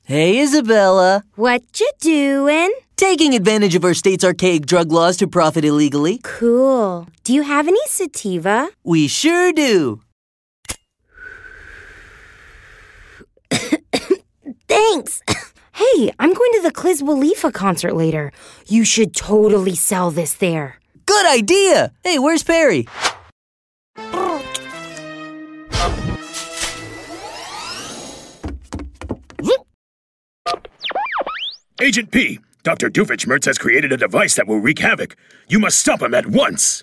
Hey, Isabella. What you doing? Taking advantage of our state's archaic drug laws to profit illegally. Cool. Do you have any sativa? We sure do. Thanks. Hey, I'm going to the Quiz Khalifa concert later. You should totally sell this there. Good idea! Hey, where's Perry? Agent P, Dr. Doofenshmirtz has created a device that will wreak havoc. You must stop him at once.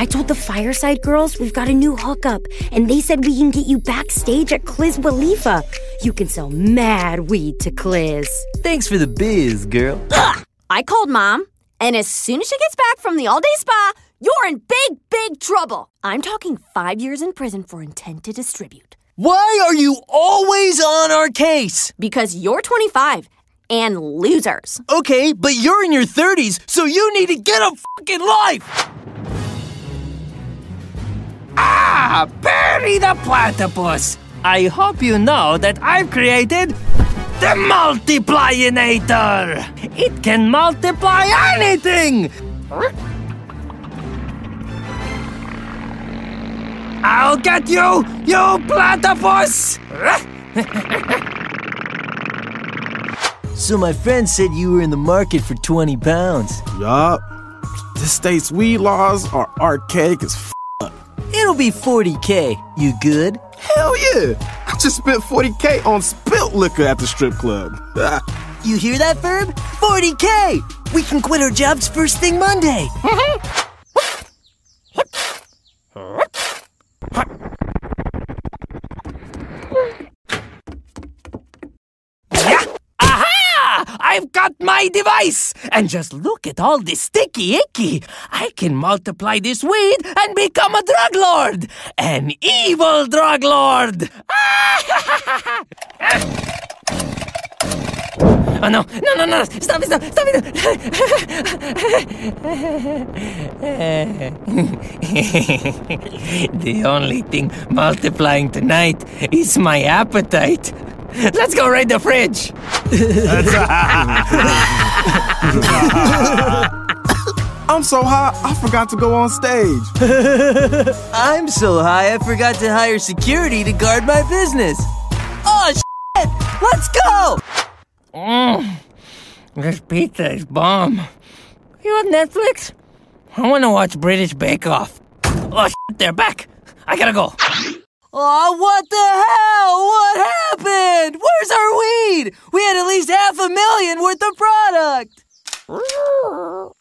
I told the Fireside Girls we've got a new hookup, and they said we can get you backstage at Quiz Khalifa. You can sell mad weed to Cliz. Thanks for the biz, girl. Ugh! I called Mom, and as soon as she gets back from the all-day spa, you're in big, big trouble. I'm talking 5 years in prison for intent to distribute. Why are you always on our case? Because you're 25 and losers. Okay, but you're in your 30s, so you need to get a fucking life. Ah, Perry the Platypus! I hope you know that I've created the Multiplinator! It can multiply anything! I'll get you, you platypus! So my friend said you were in the market for 20 pounds. Yup. This state's weed laws are archaic as f***. It'll be 40K. You good? Hell yeah! I just spent 40K on spilt liquor at the strip club. You hear that, Ferb? 40K! We can quit our jobs first thing Monday. I've got my device! And just look at all this sticky icky! I can multiply this weed and become a drug lord! An evil drug lord! Oh no, no, no, no! Stop it, stop it, stop it! The only thing multiplying tonight is my appetite. Let's go raid the fridge! I'm so high, I forgot to go on stage. I'm so high, I forgot to hire security to guard my business. Oh, shit! Let's go! This pizza is bomb. You on Netflix? I want to watch British Bake Off. Oh, shit, they're back. I gotta go. Oh, what the hell? What happened? Where's our weed? We had at least $500,000 worth of product.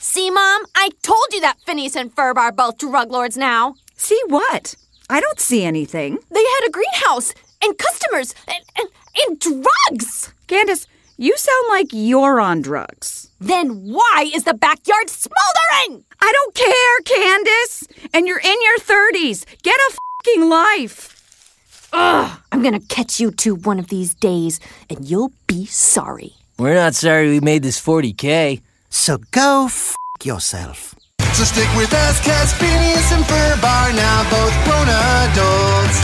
See, Mom? I told you that Phineas and Ferb are both drug lords now. See what? I don't see anything. They had a greenhouse and customers and drugs. Candace, you sound like you're on drugs. Then why is the backyard smoldering? I don't care, Candace. And you're in your 30s. Get a fucking life. Ugh. I'm gonna catch you two one of these days, and you'll be sorry. We're not sorry we made this $40K. So go f*** yourself. So stick with us, cause Phineas and Ferb are now both grown adults.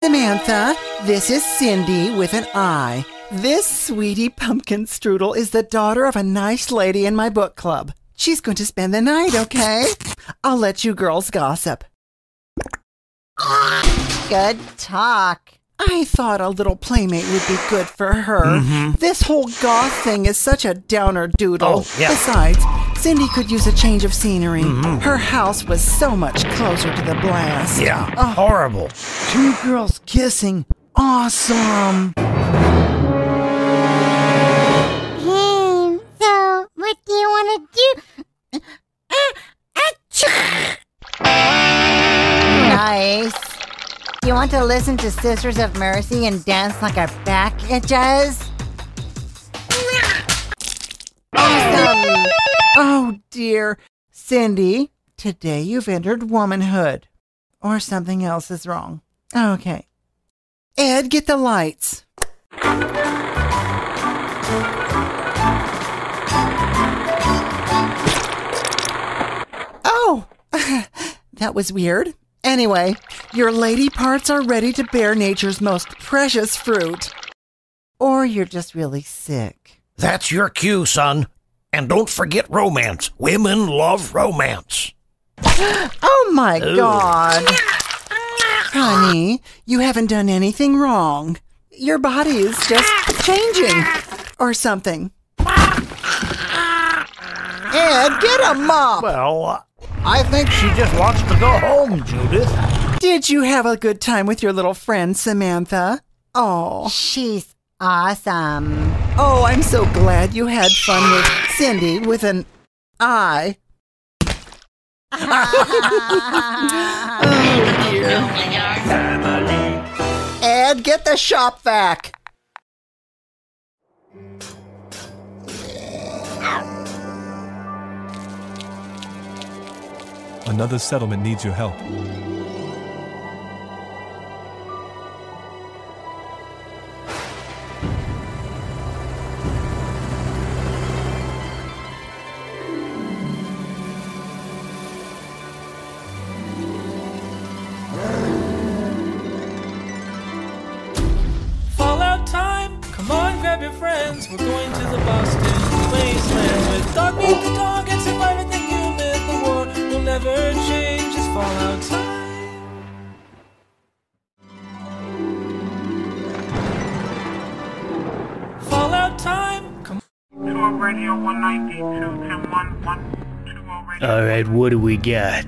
Samantha, this is Cindy with an I. This sweetie pumpkin strudel is the daughter of a nice lady in my book club. She's going to spend the night, okay? I'll let you girls gossip. Good talk. I thought a little playmate would be good for her. Mm-hmm. This whole goth thing is such a downer doodle. Oh, yeah. Besides, Cindy could use a change of scenery. Mm-hmm. Her house was so much closer to the blast. Yeah, oh, horrible. Two girls kissing. Awesome. Hey, so what do you want to do? Nice. You want to listen to Sisters of Mercy and dance like our back itches? Awesome. Oh dear. Cindy, today you've entered womanhood. Or something else is wrong. Okay. Ed, get the lights. Oh, that was weird. Anyway, your lady parts are ready to bear nature's most precious fruit. Or you're just really sick. That's your cue, son. And don't forget romance. Women love romance. Oh my Ooh. God. Honey, you haven't done anything wrong. Your body is just changing. Or something. Ed, get a mop! Well, I think she just wants to go home, Judith. Did you have a good time with your little friend, Samantha? Oh, she's awesome. Oh, I'm so glad you had fun with Cindy with an I. Oh, dear. Ed, get the shop vac. Another settlement needs your help. Fallout time! Come on, grab your friends. We're going to the Boston wasteland with dog meat the dog and surviving the human. The war will never change. It's Fallout time. Radio 192, 10-1, 120 radio. Alright, what do we got?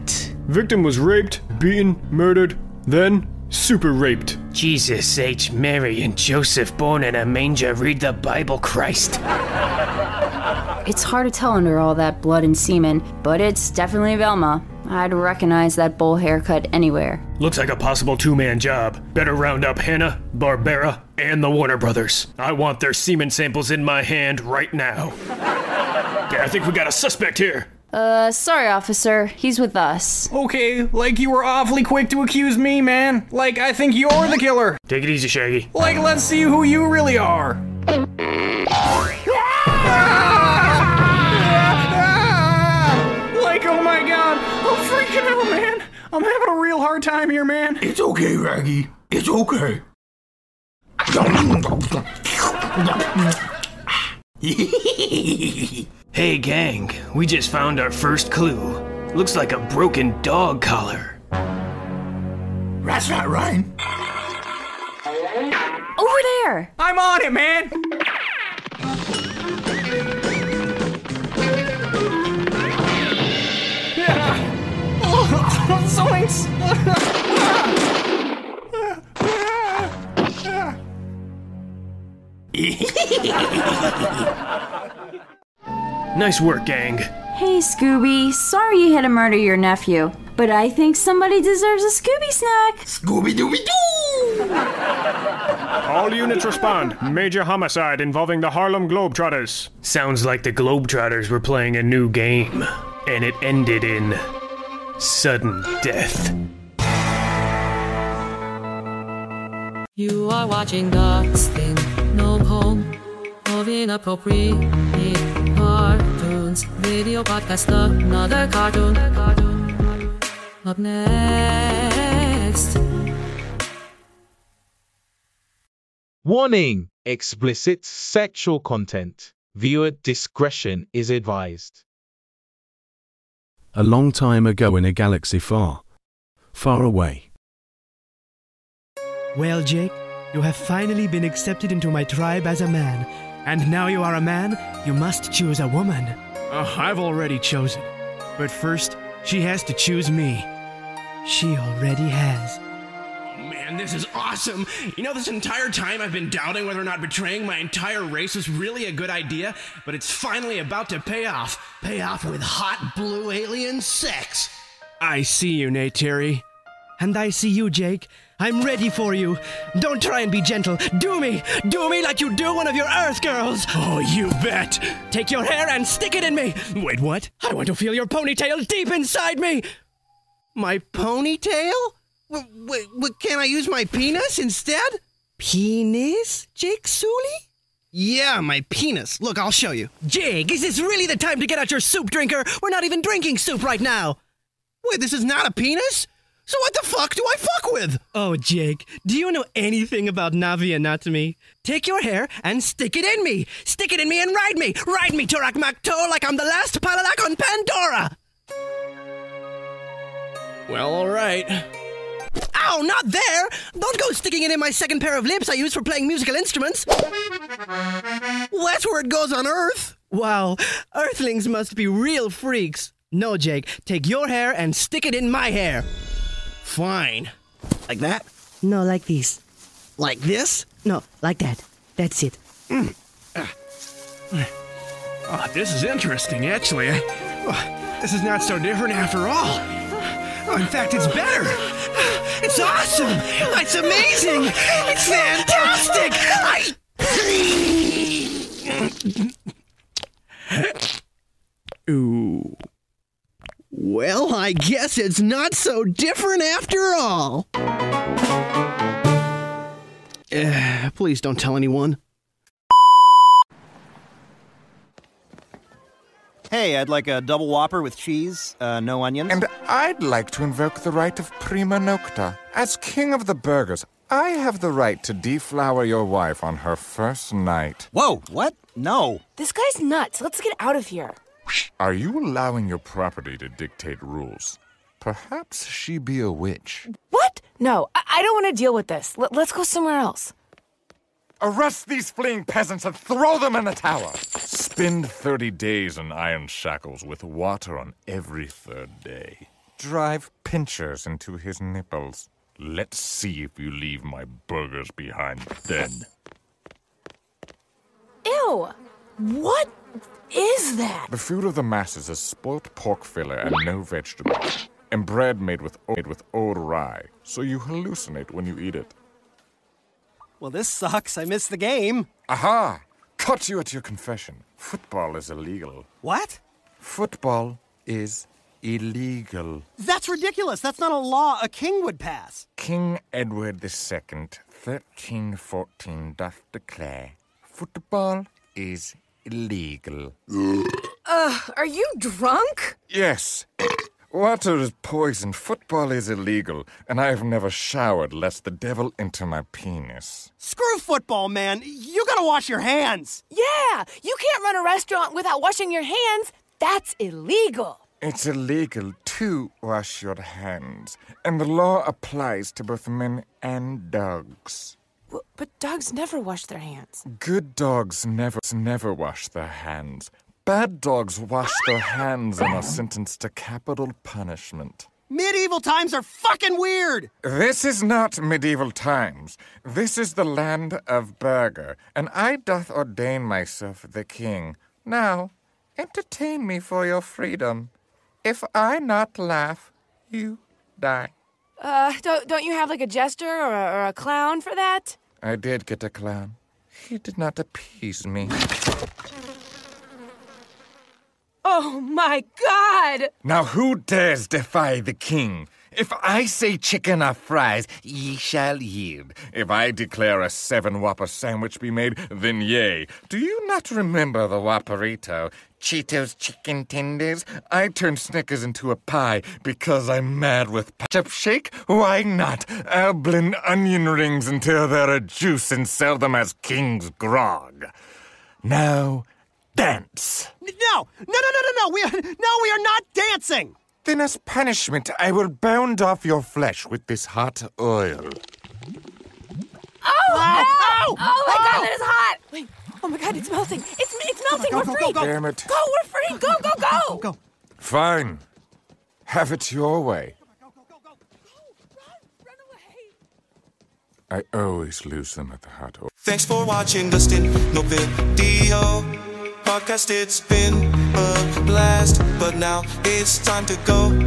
Victim was raped, beaten, murdered, then super raped. Jesus H. Mary and Joseph born in a manger, read the Bible, Christ. It's hard to tell under all that blood and semen, but it's definitely Velma. I'd recognize that bowl haircut anywhere. Looks like a possible two-man job. Better round up Hanna, Barbera, and the Warner Brothers. I want their semen samples in my hand right now. Yeah, I think we got a suspect here. Sorry, officer. He's with us. Okay, like you were awfully quick to accuse me, man. Like, I think you're the killer. Take it easy, Shaggy. Like, let's see who you really are. Like, oh my god, I'm freaking out, man. I'm having a real hard time here, man. It's okay, Raggy. It's okay. Hey, gang, we just found our first clue. Looks like a broken dog collar. That's not right. Over there! I'm on it, man! Yeah. Oh, zoinks! Nice work, gang. Hey, Scooby. Sorry you had to murder your nephew, but I think somebody deserves a Scooby snack. Scooby-Dooby-Doo! All units respond. Major homicide involving the Harlem Globetrotters. Sounds like the Globetrotters were playing a new game, and it ended in sudden death. You are watching dogs in no home of inappropriate cartoons, video podcast, another cartoon. Up next. Warning! Explicit sexual content. Viewer discretion is advised. A long time ago in a galaxy far, far away. Well, Jake, you have finally been accepted into my tribe as a man. And now you are a man, you must choose a woman. I've already chosen. But first, she has to choose me. She already has. Oh man, this is awesome! You know, this entire time I've been doubting whether or not betraying my entire race was really a good idea, but it's finally about to pay off. Pay off with hot blue alien sex! I see you, Neytiri. And I see you, Jake. I'm ready for you. Don't try and be gentle. Do me! Do me like you do one of your Earth girls! Oh, you bet! Take your hair and stick it in me! Wait, what? I want to feel your ponytail deep inside me! My ponytail? Can I use my penis instead? Penis, Jake Sully? Yeah, my penis. Look, I'll show you. Jake, is this really the time to get out your soup, drinker? We're not even drinking soup right now! Wait, this is not a penis? So what the fuck do I fuck with? Oh, Jake, do you know anything about Na'vi anatomy? Take your hair and stick it in me! Stick it in me and ride me! Ride me, Turak Maktor, like I'm the last Palalak on Pandora! Well, alright. Ow, not there! Don't go sticking it in my second pair of lips I use for playing musical instruments! Well, that's where it goes on Earth! Wow, Earthlings must be real freaks. No, Jake, take your hair and stick it in my hair. Fine. Like that? No, like this. Like this? No, like that. That's it. Oh, this is interesting, actually. This is not so different after all. Oh, in fact, it's better. It's awesome. It's amazing. It's fantastic. Ooh. Well, I guess it's not so different after all. Please don't tell anyone. Hey, I'd like a double Whopper with cheese, no onions. And I'd like to invoke the right of prima nocta. As king of the burgers, I have the right to deflower your wife on her first night. Whoa, what? No. This guy's nuts. Let's get out of here. Are you allowing your property to dictate rules? Perhaps she be a witch. What? No, I don't want to deal with this. Let's go somewhere else. Arrest these fleeing peasants and throw them in the tower! Spend 30 days in iron shackles with water on every third day. Drive pinchers into his nipples. Let's see if you leave my burgers behind then. Ew! What is that? The food of the masses is spoilt pork filler and no vegetables, and bread made with old rye, so you hallucinate when you eat it. Well, this sucks. I missed the game. Aha! Caught you at your confession. Football is illegal. What? Football is illegal. That's ridiculous. That's not a law a king would pass. King Edward II, 1314, doth declare, football is illegal. Are you drunk? Yes. Water is poison, football is illegal, and I have never showered lest the devil enter my penis. Screw football, man. You gotta wash your hands. Yeah, you can't run a restaurant without washing your hands. That's illegal. It's illegal to wash your hands, and the law applies to both men and dogs. But dogs never wash their hands. Good dogs never wash their hands. Bad dogs wash their hands and are sentenced to capital punishment. Medieval times are fucking weird! This is not medieval times. This is the land of Burger, and I doth ordain myself the king. Now, entertain me for your freedom. If I not laugh, you die. Don't you have like a jester or a clown for that? I did get a clown. He did not appease me. Oh, my God! Now who dares defy the king? If I say chicken or fries, ye shall yield. If I declare a 7-Whopper sandwich be made, then yea. Do you not remember the Whopperito? Cheetos chicken tenders? I turned Snickers into a pie because I'm mad with ketchup shake? Why not? I'll blend onion rings until they're a juice and sell them as king's grog. Now... dance. No. We are not dancing. Then as punishment, I will bound off your flesh with this hot oil. Oh, no! Oh my God, that is hot. Wait, oh my God, it's melting. It's melting. We're free. Go. Damn it. Go, we're free. Go. Fine. Have it your way. Go. Run away. I always lose them at the hot oil. Thanks for watching the Stint No Video podcast. It's been a blast, but now it's time to go.